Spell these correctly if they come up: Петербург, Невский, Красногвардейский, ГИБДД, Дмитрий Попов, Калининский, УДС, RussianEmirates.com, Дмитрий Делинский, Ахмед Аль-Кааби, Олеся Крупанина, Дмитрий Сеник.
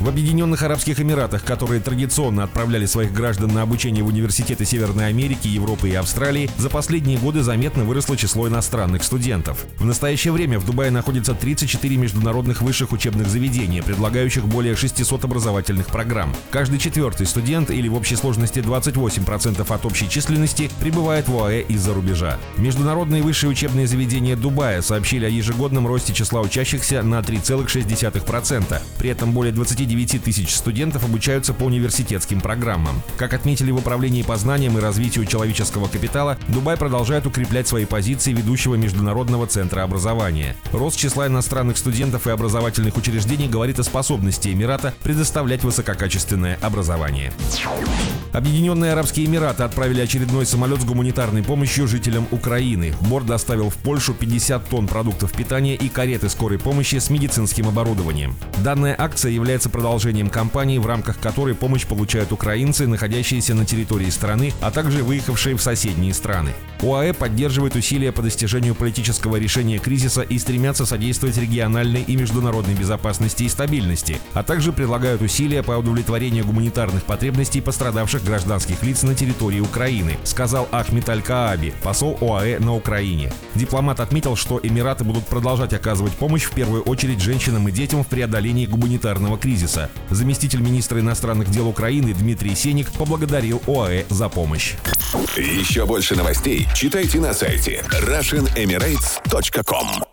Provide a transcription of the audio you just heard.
В Объединенных Арабских Эмиратах, которые традиционно отправляли своих граждан на обучение в университеты Северной Америки, Европы и Австралии, за последние годы заметно выросло число иностранных студентов. В настоящее время в Дубае находится 34 международных высших учебных заведения, предлагающих более 600 образовательных программ. Каждый четвертый студент, или в общей сложности 28% от общей численности, прибывает в ОАЭ из-за рубежа. Международные высшие учебные заведения Дубая сообщили о ежегодном росте числа учащихся на 3,6%. При этом более 29 тысяч студентов обучаются по университетским программам. Как отметили в Управлении по знаниям и развитию человеческого капитала, Дубай продолжает укреплять свои позиции ведущего международного центра образования. Рост числа иностранных студентов и образовательных учреждений говорит о способности Эмирата предоставлять высококачественное образование. Объединенные Арабские Эмираты отправили очередной самолет с гуманитарной помощью жителям Украины. Борт доставил в Польшу 50 тонн продуктов питания и кареты скорой помощи с медицинским оборудованием. Данная акция является продолжением кампании, в рамках которой помощь получают украинцы, находящиеся на территории страны, а также выехавшие в соседние страны. ОАЭ поддерживает усилия по достижению политического решения кризиса и стремятся содействовать региональной и международной безопасности и стабильности, а также предлагают усилия по удовлетворению гуманитарных потребностей пострадавших гражданских лиц на территории Украины, сказал Ахмед Аль-Кааби, посол ОАЭ на Украине. Дипломат отметил, что Эмираты будут продолжать оказывать помощь в первую очередь женщинам и детям в преодолении гуманитарного кризиса. Заместитель министра иностранных дел Украины Дмитрий Сеник поблагодарил ОАЭ за помощь. Еще больше новостей читайте на сайте RussianEmirates.com.